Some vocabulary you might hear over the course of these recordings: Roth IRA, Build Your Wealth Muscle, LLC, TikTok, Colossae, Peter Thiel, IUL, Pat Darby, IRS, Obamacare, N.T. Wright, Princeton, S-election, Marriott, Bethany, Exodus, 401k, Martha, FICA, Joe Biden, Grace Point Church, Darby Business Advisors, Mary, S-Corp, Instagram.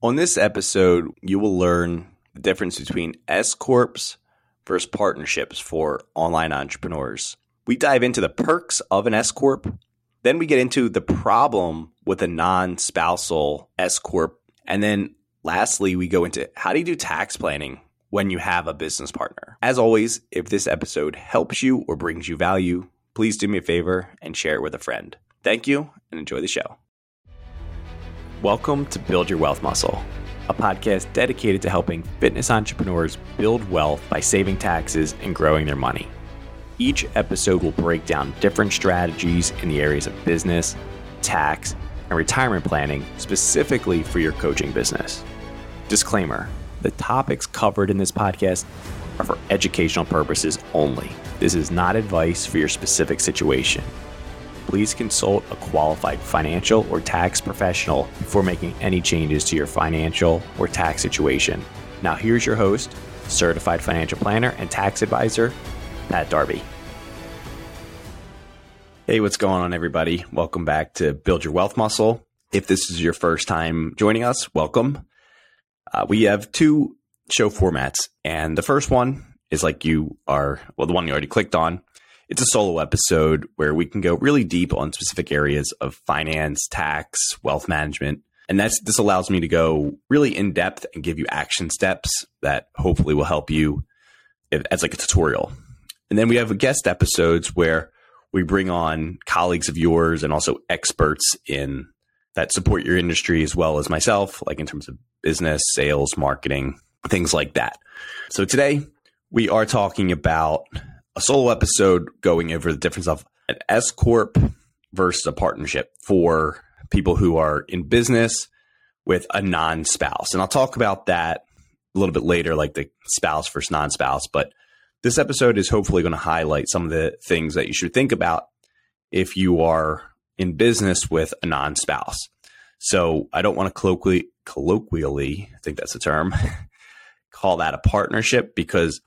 On this episode, you will learn the difference between S-Corps versus partnerships for online entrepreneurs. We dive into the perks of an S-Corp. Then we get into the problem with a non-spousal S-Corp. And then lastly, we go into how do you do tax planning when you have a business partner. As always, if this episode helps you or brings you value, please do me a favor and share it with a friend. Thank you and enjoy the show. Welcome to Build Your Wealth Muscle, a podcast dedicated to helping fitness entrepreneurs build wealth by saving taxes and growing their money. Each episode will break down different strategies in the areas of business, tax, and retirement planning specifically for your coaching business. Disclaimer, the topics covered in this podcast are for educational purposes only. This is not advice for your specific situation. Please consult a qualified financial or tax professional before making any changes to your financial or tax situation. Now here's your host, certified financial planner and tax advisor, Pat Darby. Hey, what's going on, everybody? Welcome back to Build Your Wealth Muscle. If this is your first time joining us, welcome. We have two show formats, and the first one is like the one you already clicked on. It's a solo episode where we can go really deep on specific areas of finance, tax, wealth management. And this allows me to go really in depth and give you action steps that hopefully will help you as like a tutorial. And then we have guest episodes where we bring on colleagues of yours and also experts in that support your industry as well as myself, like in terms of business, sales, marketing, things like that. So today we are talking about a solo episode going over the difference of an S-Corp versus a partnership for people who are in business with a non-spouse. And I'll talk about that a little bit later, like the spouse versus non-spouse. But this episode is hopefully going to highlight some of the things that you should think about if you are in business with a non-spouse. So I don't want to colloquially, I think that's the term, call that a partnership, because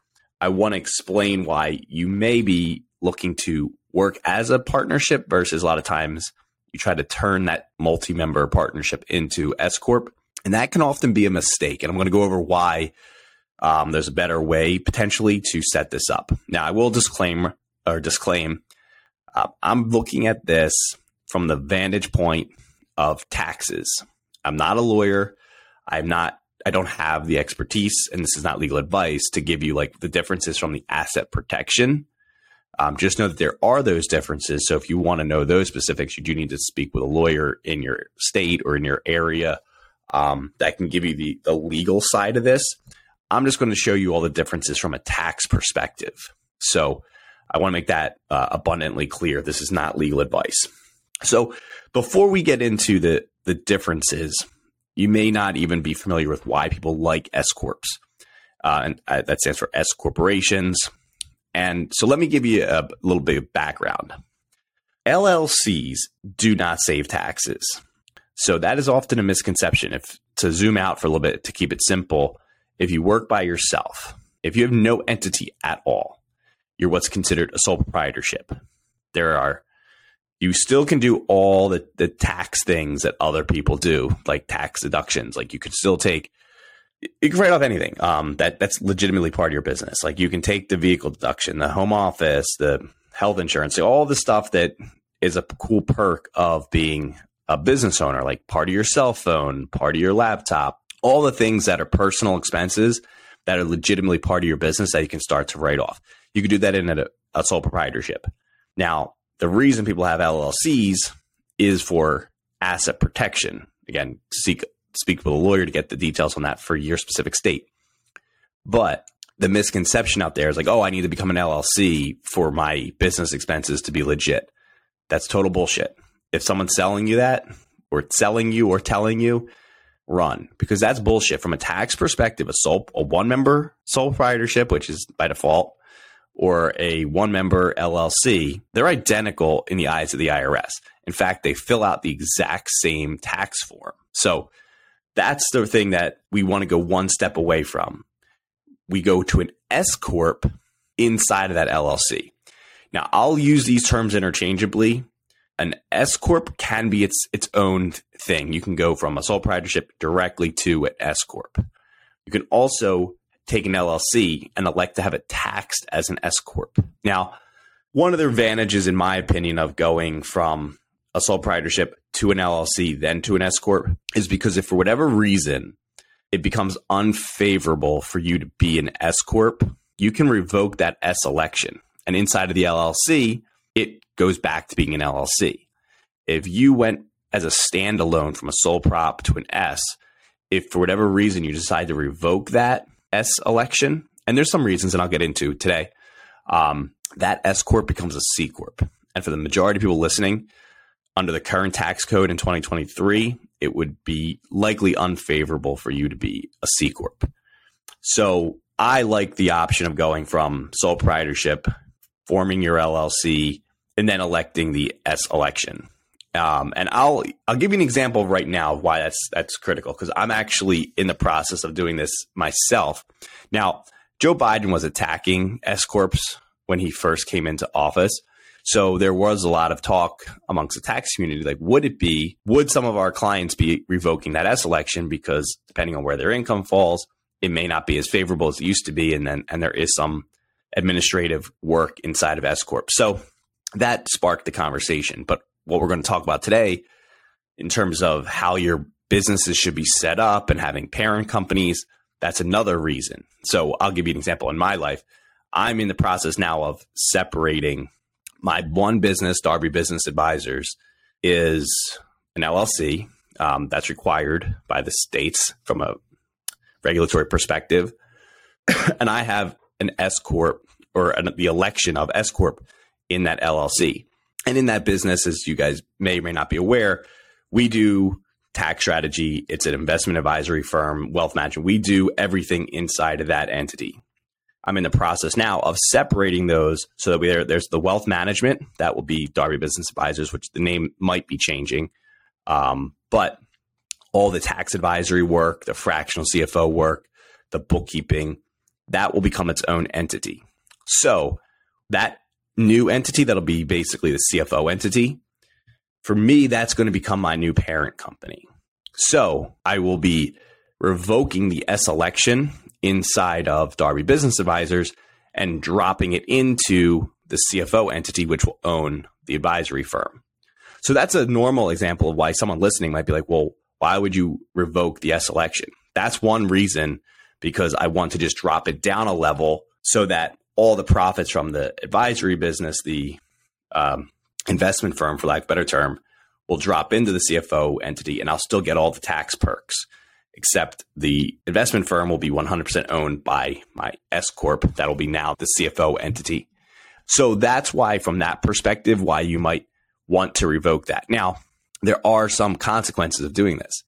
I want to explain why you may be looking to work as a partnership versus a lot of times you try to turn that multi-member partnership into S-Corp. And that can often be a mistake. And I'm going to go over why there's a better way potentially to set this up. Now, I will disclaim, I'm looking at this from the vantage point of taxes. I'm not a lawyer. I don't have the expertise, and this is not legal advice to give you like the differences from the asset protection. Just know that there are those differences. So if you want to know those specifics, you do need to speak with a lawyer in your state or in your area that can give you the legal side of this. I'm just going to show you all the differences from a tax perspective. So I want to make that abundantly clear. This is not legal advice. So before we get into the differences, you may not even be familiar with why people like S-Corps. And that stands for S-Corporations. And so let me give you a little bit of background. LLCs do not save taxes. So that is often a misconception. If to zoom out for a little bit, to keep it simple, if you work by yourself, if you have no entity at all, you're what's considered a sole proprietorship. You still can do all the tax things that other people do, like tax deductions. Like you can write off anything. That's legitimately part of your business. Like you can take the vehicle deduction, the home office, the health insurance, all the stuff that is a cool perk of being a business owner, like part of your cell phone, part of your laptop, all the things that are personal expenses that are legitimately part of your business that you can start to write off. You can do that in a sole proprietorship. Now, the reason people have LLCs is for asset protection. Again, speak with a lawyer to get the details on that for your specific state. But the misconception out there is like, oh, I need to become an LLC for my business expenses to be legit. That's total bullshit. If someone's selling you that or telling you, run, because that's bullshit. From a tax perspective, a one-member sole proprietorship, which is by default, or a one-member LLC, they're identical in the eyes of the IRS. In fact, they fill out the exact same tax form. So that's the thing that we want to go one step away from. We go to an S-Corp inside of that LLC. Now, I'll use these terms interchangeably. an S-Corp can be its own thing. You can go from a sole proprietorship directly to an S-Corp. You can also take an LLC and elect to have it taxed as an S-Corp. Now, one of the advantages, in my opinion, of going from a sole proprietorship to an LLC, then to an S-Corp, is because if for whatever reason it becomes unfavorable for you to be an S-Corp, you can revoke that S-election. And inside of the LLC, it goes back to being an LLC. If you went as a standalone from a sole prop to an S, if for whatever reason you decide to revoke that S-election, and there's some reasons that I'll get into today, that S-Corp becomes a C-Corp. And for the majority of people listening, under the current tax code in 2023, it would be likely unfavorable for you to be a C-Corp. So I like the option of going from sole proprietorship, forming your LLC, and then electing the S-election. And I'll give you an example right now of why that's critical, because I'm actually in the process of doing this myself. Now, Joe Biden was attacking S-Corps when he first came into office. So there was a lot of talk amongst the tax community, like, would some of our clients be revoking that S-election? Because depending on where their income falls, it may not be as favorable as it used to be. And there is some administrative work inside of S-Corp. So that sparked the conversation. But what we're going to talk about today in terms of how your businesses should be set up and having parent companies, that's another reason. So I'll give you an example. In my life, I'm in the process now of separating. My one business, Darby Business Advisors, is an LLC that's required by the states from a regulatory perspective. And I have an S-Corp, or the election of S-Corp in that LLC. And in that business, as you guys may or may not be aware, we do tax strategy. It's an investment advisory firm, wealth management. We do everything inside of that entity. I'm in the process now of separating those so that there's the wealth management that will be Darby Business Advisors, which the name might be changing. But all the tax advisory work, the fractional CFO work, the bookkeeping, that will become its own entity. So that new entity, that'll be basically the CFO entity. For me, that's going to become my new parent company. So I will be revoking the S-election inside of Darby Business Advisors and dropping it into the CFO entity, which will own the advisory firm. So that's a normal example of why someone listening might be like, well, why would you revoke the S-election? That's one reason, because I want to just drop it down a level so that all the profits from the advisory business, the investment firm, for lack of a better term, will drop into the CFO entity, and I'll still get all the tax perks, except the investment firm will be 100% owned by my S-Corp. That'll be now the CFO entity. So that's why, from that perspective, why you might want to revoke that. Now, there are some consequences of doing this.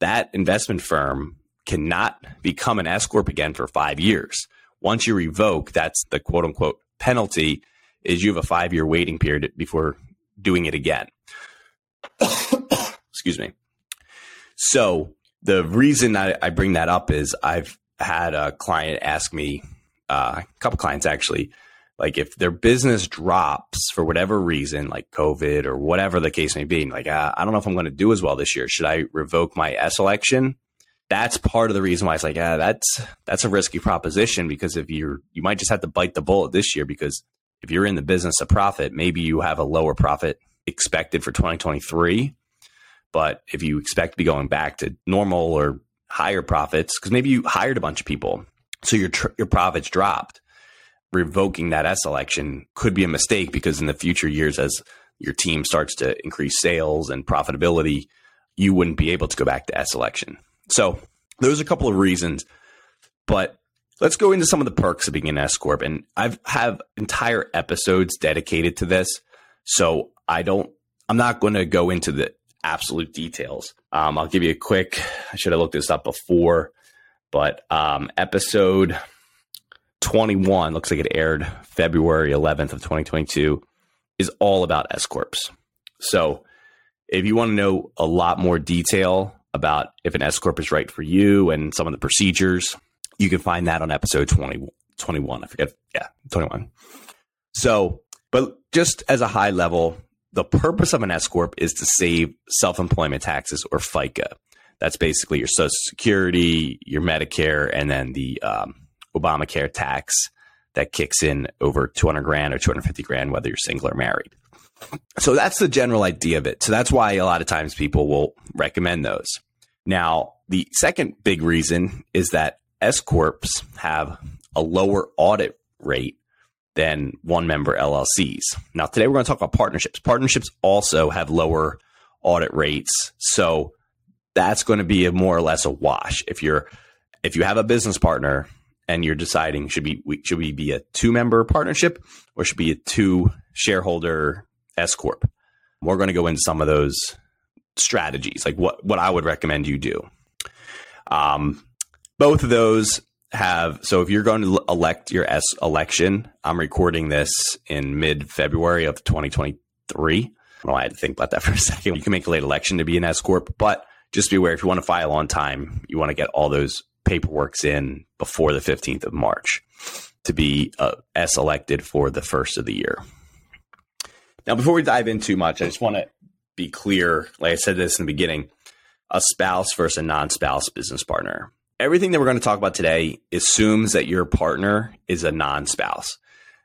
That investment firm cannot become an S-Corp again for 5 years. Once you revoke, that's the quote unquote penalty, is you have a 5-year waiting period before doing it again. Excuse me. So the reason I bring that up is I've had a client ask me, a couple clients actually, like if their business drops for whatever reason, like COVID or whatever the case may be, like, I don't know if I'm going to do as well this year. Should I revoke my S-election? That's part of the reason why it's like, that's a risky proposition, because if you might just have to bite the bullet this year, because if you're in the business of profit, maybe you have a lower profit expected for 2023. But if you expect to be going back to normal or higher profits, because maybe you hired a bunch of people, so your profits dropped, revoking that S-election could be a mistake, because in the future years, as your team starts to increase sales and profitability, you wouldn't be able to go back to S-election. So those are a couple of reasons, but let's go into some of the perks of being an S-Corp. And I have entire episodes dedicated to this, so I'm not going to go into the absolute details. I'll give you a quick, I should have looked this up before, but episode 21, looks like it aired February 11th of 2022, is all about S-Corps. So if you want to know a lot more detail about if an S-Corp is right for you and some of the procedures, you can find that on episode 21. I forget. Yeah, 21. So, but just as a high level, The purpose of an S-Corp is to save self-employment taxes or FICA. That's basically your Social Security, your Medicare, and then the Obamacare tax that kicks in over $200,000 or $250,000, whether you're single or married. So that's the general idea of it. So that's why a lot of times people will recommend those. Now, the second big reason is that S-Corps have a lower audit rate than one-member LLCs. Now, today we're going to talk about partnerships. Partnerships also have lower audit rates. So that's going to be a more or less a wash. If you have a business partner and you're deciding, should we be a two-member partnership or should be a two-shareholder S-Corp? We're going to go into some of those strategies, like what I would recommend you do. Both of those have, so if you're going to elect your S-election, I'm recording this in mid-February of 2023. I had to think about that for a second. You can make a late election to be an S-Corp, but just be aware, if you want to file on time, you want to get all those paperworks in before the 15th of March to be S-elected for the first of the year. Now, before we dive in too much, I just want to be clear. Like I said this in the beginning, a spouse versus a non-spouse business partner. Everything that we're going to talk about today assumes that your partner is a non-spouse,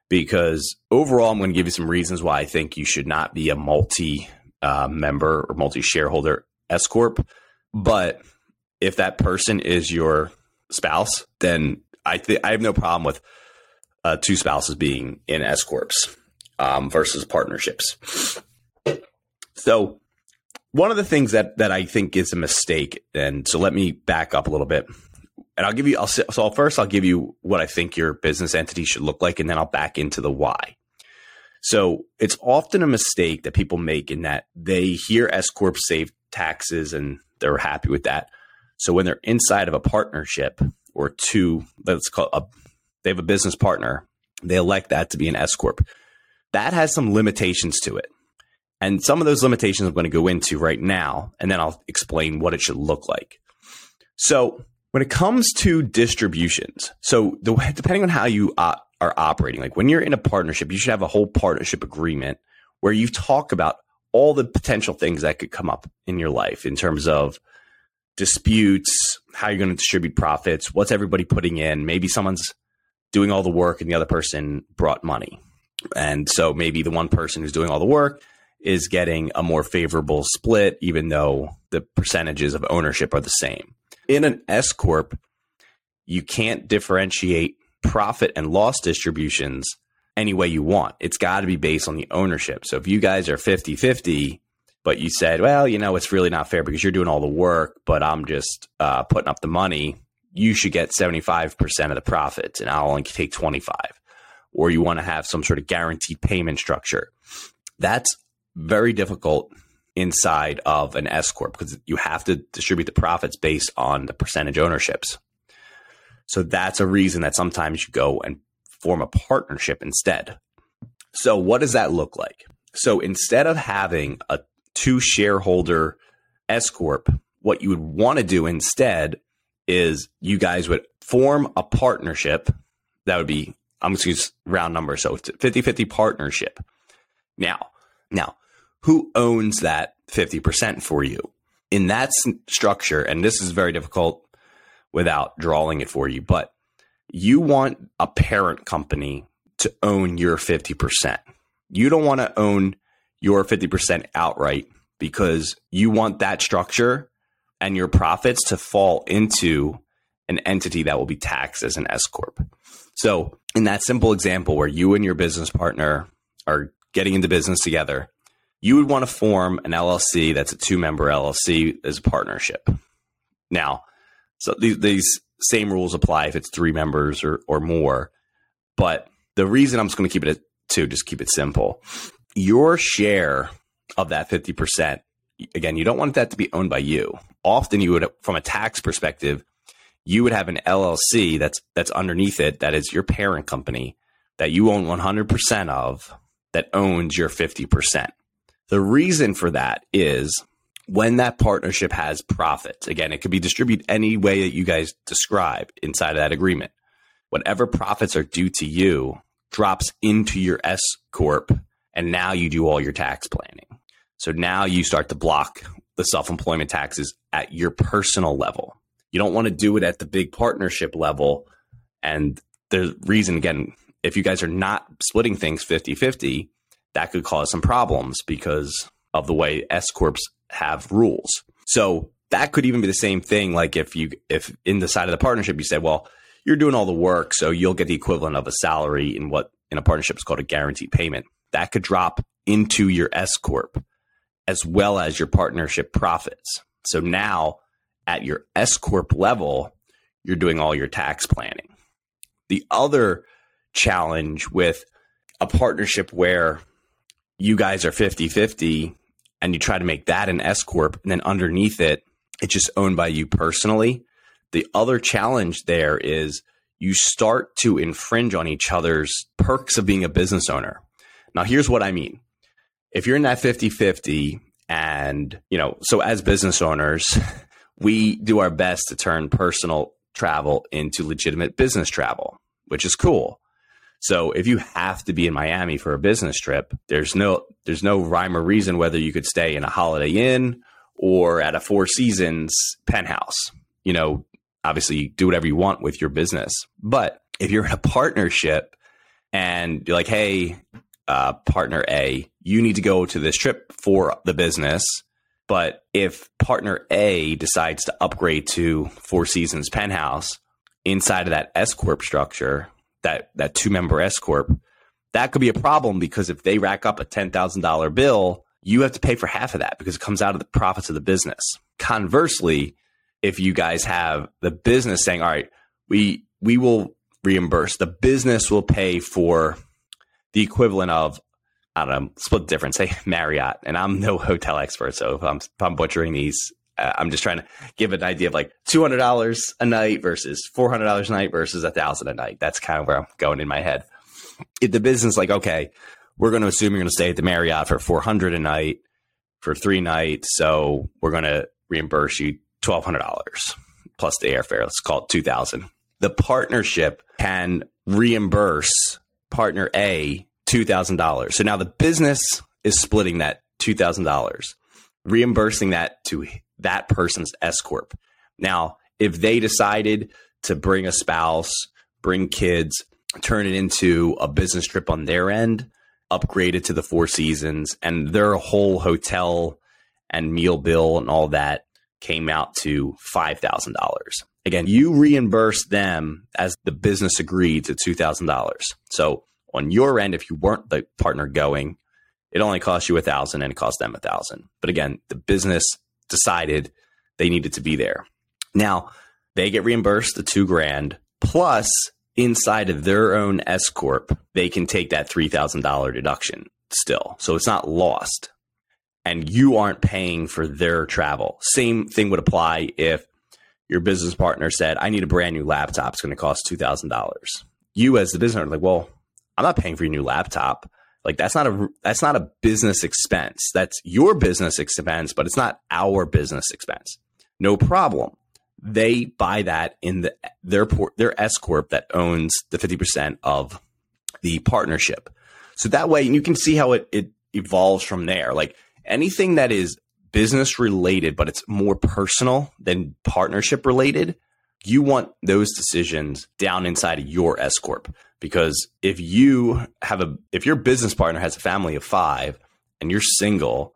because overall, I'm going to give you some reasons why I think you should not be a multi-member or multi-shareholder S-Corp. But if that person is your spouse, then I have no problem with two spouses being in S-Corps versus partnerships. So one of the things that I think is a mistake, and so let me back up a little bit, and I'll give you what I think your business entity should look like, and then I'll back into the why. So it's often a mistake that people make in that they hear S-Corp save taxes and they're happy with that. So when they're inside of a partnership or two, they have a business partner, they elect that to be an S-Corp. That has some limitations to it. And some of those limitations I'm going to go into right now, and then I'll explain what it should look like. So when it comes to distributions, so depending on how you are operating, like when you're in a partnership, you should have a whole partnership agreement where you talk about all the potential things that could come up in your life in terms of disputes, how you're going to distribute profits, what's everybody putting in. Maybe someone's doing all the work and the other person brought money. And so maybe the one person who's doing all the work is getting a more favorable split, even though the percentages of ownership are the same. In an S-Corp, you can't differentiate profit and loss distributions any way you want. It's got to be based on the ownership. So if you guys are 50-50, but you said, well, it's really not fair because you're doing all the work, but I'm just putting up the money, you should get 75% of the profits and I'll only take 25%. Or you want to have some sort of guaranteed payment structure. That's very difficult inside of an S-Corp because you have to distribute the profits based on the percentage ownerships. So that's a reason that sometimes you go and form a partnership instead. So what does that look like? So instead of having a two-shareholder S-Corp, what you would want to do instead is you guys would form a partnership. That would be, I'm just going to use round numbers. So it's a 50-50 partnership. Now, who owns that 50% for you? In that structure, and this is very difficult without drawing it for you, but you want a parent company to own your 50%. You don't want to own your 50% outright because you want that structure and your profits to fall into an entity that will be taxed as an S-Corp. So in that simple example where you and your business partner are getting into business together, you would want to form an LLC that's a two-member LLC as a partnership. Now, so these same rules apply if it's three members or more, but the reason I'm just going to keep it at two, just keep it simple. Your share of that 50%, again, you don't want that to be owned by you. Often you would, from a tax perspective, you would have an LLC that's underneath it, that is your parent company, that you own 100% of, that owns your 50%. The reason for that is when that partnership has profits, again, it could be distributed any way that you guys describe inside of that agreement. Whatever profits are due to you drops into your S-Corp And now you do all your tax planning. So now you start to block the self-employment taxes at your personal level. You don't want to do it at the big partnership level. And the reason, again, if you guys are not splitting things 50-50, that could cause some problems because of the way S-Corps have rules. So that could even be the same thing. Like if in the side of the partnership, you said, well, you're doing all the work, so you'll get the equivalent of a salary in what in a partnership is called a guaranteed payment. That could drop into your S-Corp as well as your partnership profits. So now at your S-Corp level, you're doing all your tax planning. The other challenge with a partnership where you guys are 50-50 and you try to make that an S-Corp and then underneath it, it's just owned by you personally. The other challenge there is you start to infringe on each other's perks of being a business owner. Now, here's what I mean. If you're in that 50-50 and, so as business owners, we do our best to turn personal travel into legitimate business travel, which is cool. So if you have to be in Miami for a business trip, there's no rhyme or reason whether you could stay in a Holiday Inn or at a Four Seasons penthouse. Obviously, do whatever you want with your business. But if you're in a partnership and you're like, hey, partner A, you need to go to this trip for the business. But if partner A decides to upgrade to Four Seasons penthouse inside of that S-Corp structure, that two-member S-Corp, that could be a problem because if they rack up a $10,000 bill, you have to pay for half of that because it comes out of the profits of the business. Conversely, if you guys have the business saying, all right, we will reimburse, the business will pay for the equivalent of, I don't know, split difference, say Marriott. And I'm no hotel expert, so if I'm butchering these, I'm just trying to give an idea of like $200 a night versus $400 a night versus $1,000 a night. That's kind of where I'm going in my head. If the business is like, okay, we're going to assume you're going to stay at the Marriott for $400 a night for 3 nights. So we're going to reimburse you $1,200 plus the airfare. Let's call it $2,000. The partnership can reimburse partner A $2,000. So now the business is splitting that $2,000, reimbursing that to that person's S-Corp. Now, if they decided to bring a spouse, bring kids, turn it into a business trip on their end, upgrade it to the Four Seasons, and their whole hotel and meal bill and all that came out to $5,000. Again, you reimburse them as the business agreed to $2,000. So on your end, if you weren't the partner going, it only cost you $1,000 and it cost them $1,000. But again, the business decided they needed to be there. Now they get reimbursed the $2,000 plus inside of their own S-Corp, they can take that $3,000 deduction still. So it's not lost. And you aren't paying for their travel. Same thing would apply if your business partner said, I need a brand new laptop. It's going to cost $2,000. You as the business owner are like, well, I'm not paying for your new laptop. Like that's not a business expense. That's your business expense, but it's not our business expense. No problem. They buy that in their S-Corp that owns the 50% of the partnership. So that way, and you can see how it evolves from there. Like anything that is business related, but it's more personal than partnership related, you want those decisions down inside of your S-Corp. Because if your business partner has a family of 5 and you're single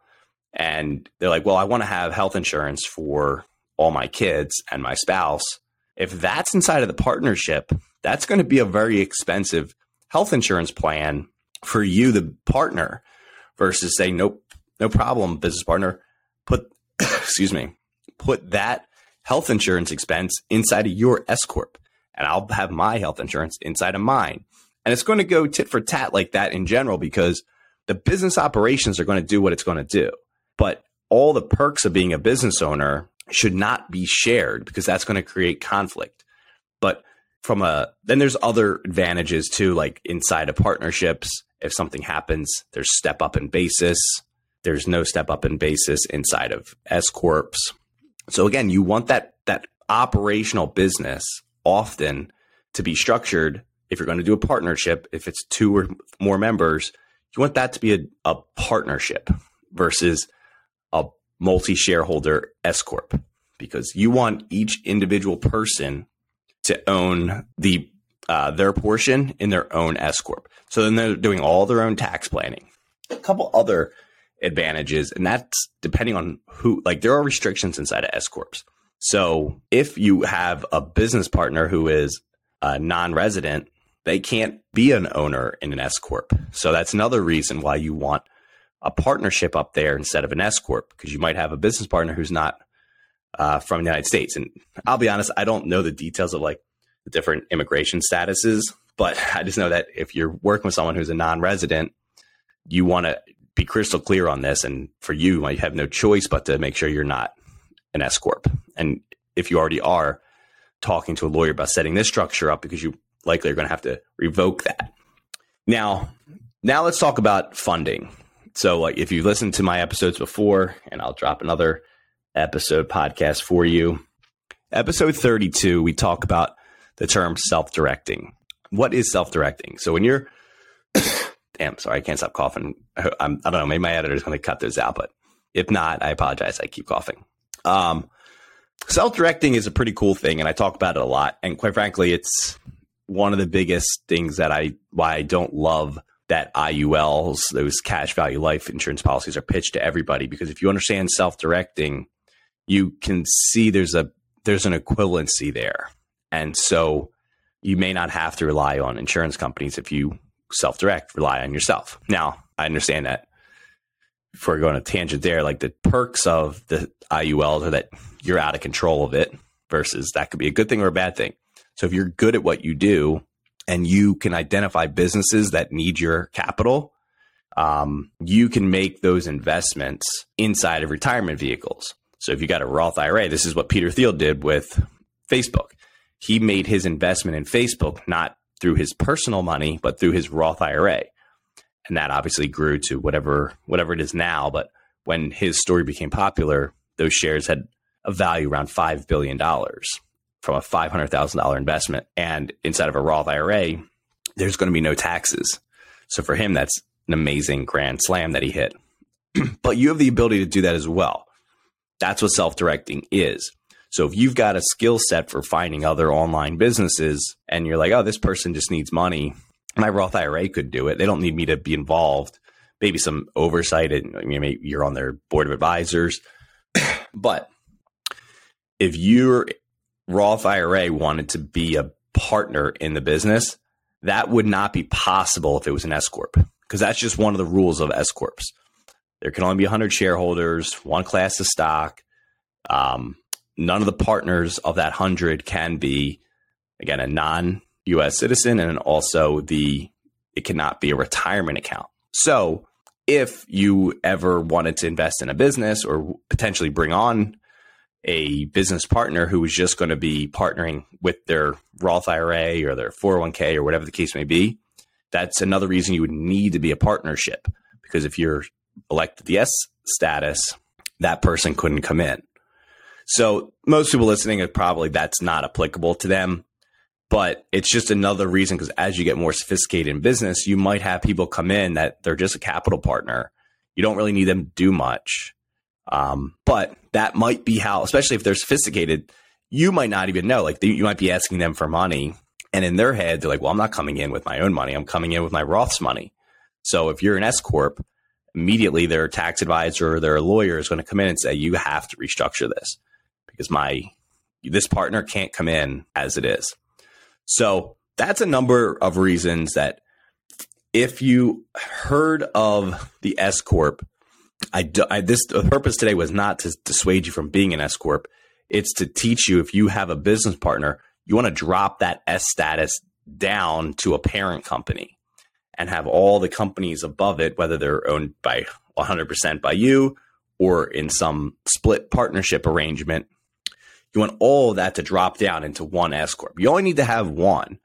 and they're like, well, I want to have health insurance for all my kids and my spouse. If that's inside of the partnership, that's going to be a very expensive health insurance plan for you, the partner, versus saying, nope, no problem, business partner, put that health insurance expense inside of your S-Corp. And I'll have my health insurance inside of mine. And it's going to go tit for tat like that in general because the business operations are going to do what it's going to do. But all the perks of being a business owner should not be shared because that's going to create conflict. But then there's other advantages too, like inside of partnerships. If something happens, there's step up in basis. There's no step up in basis inside of S-Corps. So again, you want that operational business often to be structured. If you're going to do a partnership, if it's 2 or more members, You want that to be a partnership versus a multi-shareholder S-Corp, because you want each individual person to own their portion in their own S-Corp. So then they're doing all their own tax planning. A couple other advantages, and that's depending on who, like there are restrictions inside of S-Corps. So if you have a business partner who is a non-resident, they can't be an owner in an S-Corp. So that's another reason why you want a partnership up there instead of an S-Corp, because you might have a business partner who's not from the United States. And I'll be honest, I don't know the details of like the different immigration statuses, but I just know that if you're working with someone who's a non-resident, you want to be crystal clear on this. And for you, you might have no choice but to make sure you're not an S-Corp. And if you already are, talking to a lawyer about setting this structure up, because you likely are going to have to revoke that. Now let's talk about funding. So like if you listened to my episodes before, and I'll drop another episode podcast for you. Episode 32, we talk about the term self-directing. What is self-directing? So when you're, damn, sorry, I can't stop coughing. I don't know, maybe my editor's going to cut those out, but if not, I apologize. I keep coughing. Self-directing is a pretty cool thing, and I talk about it a lot. And quite frankly, it's one of the biggest things that why I don't love that IULs, those cash value life insurance policies, are pitched to everybody. Because if you understand self-directing, you can see there's an equivalency there. And so you may not have to rely on insurance companies if you self-direct, rely on yourself. Now, I understand that. Before going on a tangent there, like the perks of the IULs are that you're out of control of it, versus that could be a good thing or a bad thing. So if you're good at what you do and you can identify businesses that need your capital, you can make those investments inside of retirement vehicles. So if you got a Roth IRA, this is what Peter Thiel did with Facebook. He made his investment in Facebook not through his personal money, but through his Roth IRA. And that obviously grew to whatever it is now. But when his story became popular, those shares had a value around $5 billion from a $500,000 investment. And inside of a Roth IRA, there's going to be no taxes. So for him, that's an amazing grand slam that he hit. But you have the ability to do that as well. That's what self-directing is. So if you've got a skill set for finding other online businesses and you're like, oh, this person just needs money, my Roth IRA could do it. They don't need me to be involved. Maybe some oversight, and maybe you're on their board of advisors. But if your Roth IRA wanted to be a partner in the business, that would not be possible if it was an S-Corp, because that's just one of the rules of S-Corps. There can only be 100 shareholders, one class of stock. None of the partners of that 100 can be, again, a non-U.S. citizen, and also it cannot be a retirement account. So if you ever wanted to invest in a business or potentially bring on a business partner who was just going to be partnering with their Roth IRA or their 401k or whatever the case may be, that's another reason you would need to be a partnership, because if you're elected the S status, that person couldn't come in. So most people listening are probably, that's not applicable to them. But it's just another reason, because as you get more sophisticated in business, you might have people come in that they're just a capital partner. You don't really need them to do much. But that might be how, especially if they're sophisticated, you might not even know. Like you might be asking them for money, and in their head, they're like, well, I'm not coming in with my own money. I'm coming in with my Roth's money. So if you're an S-Corp, immediately their tax advisor or their lawyer is going to come in and say, you have to restructure this, because this partner can't come in as it is. So that's a number of reasons that if you heard of the S-Corp, the purpose today was not to dissuade you from being an S-Corp. It's to teach you, if you have a business partner, you want to drop that S status down to a parent company and have all the companies above it, whether they're owned by 100% by you or in some split partnership arrangement. You want all of that to drop down into one S-Corp. You only need to have one.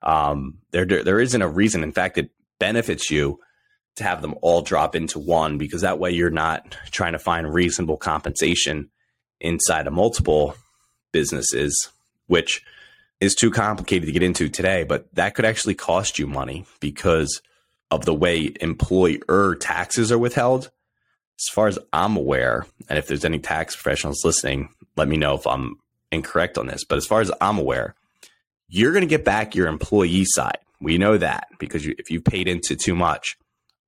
There isn't a reason. In fact, it benefits you to have them all drop into one, because that way you're not trying to find reasonable compensation inside of multiple businesses, which is too complicated to get into today. But that could actually cost you money, because of the way employer taxes are withheld. As far as I'm aware, and if there's any tax professionals listening, let me know if I'm incorrect on this, but as far as I'm aware, you're going to get back your employee side. We know that because if you paid into too much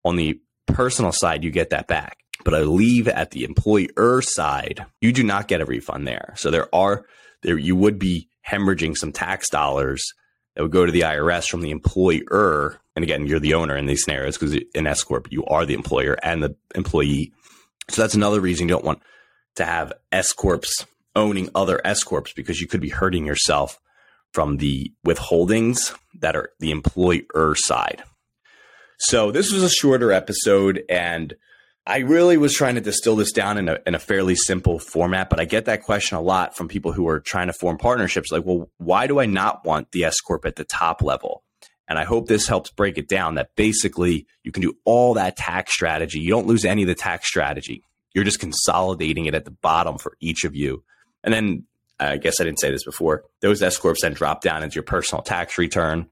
on the personal side, you get that back. But I believe at the employer side, you do not get a refund there. So you would be hemorrhaging some tax dollars that would go to the IRS from the employer. And again, you're the owner in these scenarios because in S-Corp, you are the employer and the employee. So that's another reason you don't want to have S-Corps owning other S-Corps, because you could be hurting yourself from the withholdings that are the employer side. So this was a shorter episode, and I really was trying to distill this down in a fairly simple format, but I get that question a lot from people who are trying to form partnerships. Like, well, why do I not want the S-Corp at the top level? And I hope this helps break it down, that basically you can do all that tax strategy. You don't lose any of the tax strategy. You're just consolidating it at the bottom for each of you. And then I guess I didn't say this before. Those S-Corps then drop down into your personal tax return,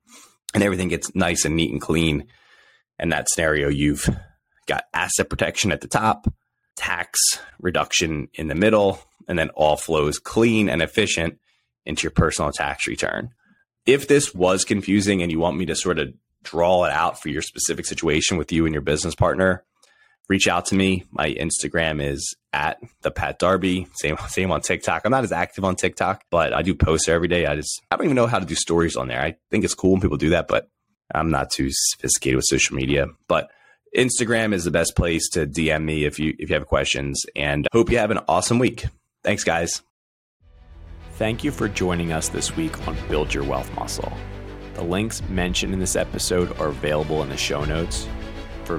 and everything gets nice and neat and clean. In that scenario, you've got asset protection at the top, tax reduction in the middle, and then all flows clean and efficient into your personal tax return. If this was confusing and you want me to sort of draw it out for your specific situation with you and your business partner, reach out to me. My Instagram is @thePatDarby. Same on TikTok. I'm not as active on TikTok, but I do post every day. I don't even know how to do stories on there. I think it's cool when people do that, but I'm not too sophisticated with social media. But Instagram is the best place to DM me if you have questions. And hope you have an awesome week. Thanks, guys. Thank you for joining us this week on Build Your Wealth Muscle. The links mentioned in this episode are available in the show notes. For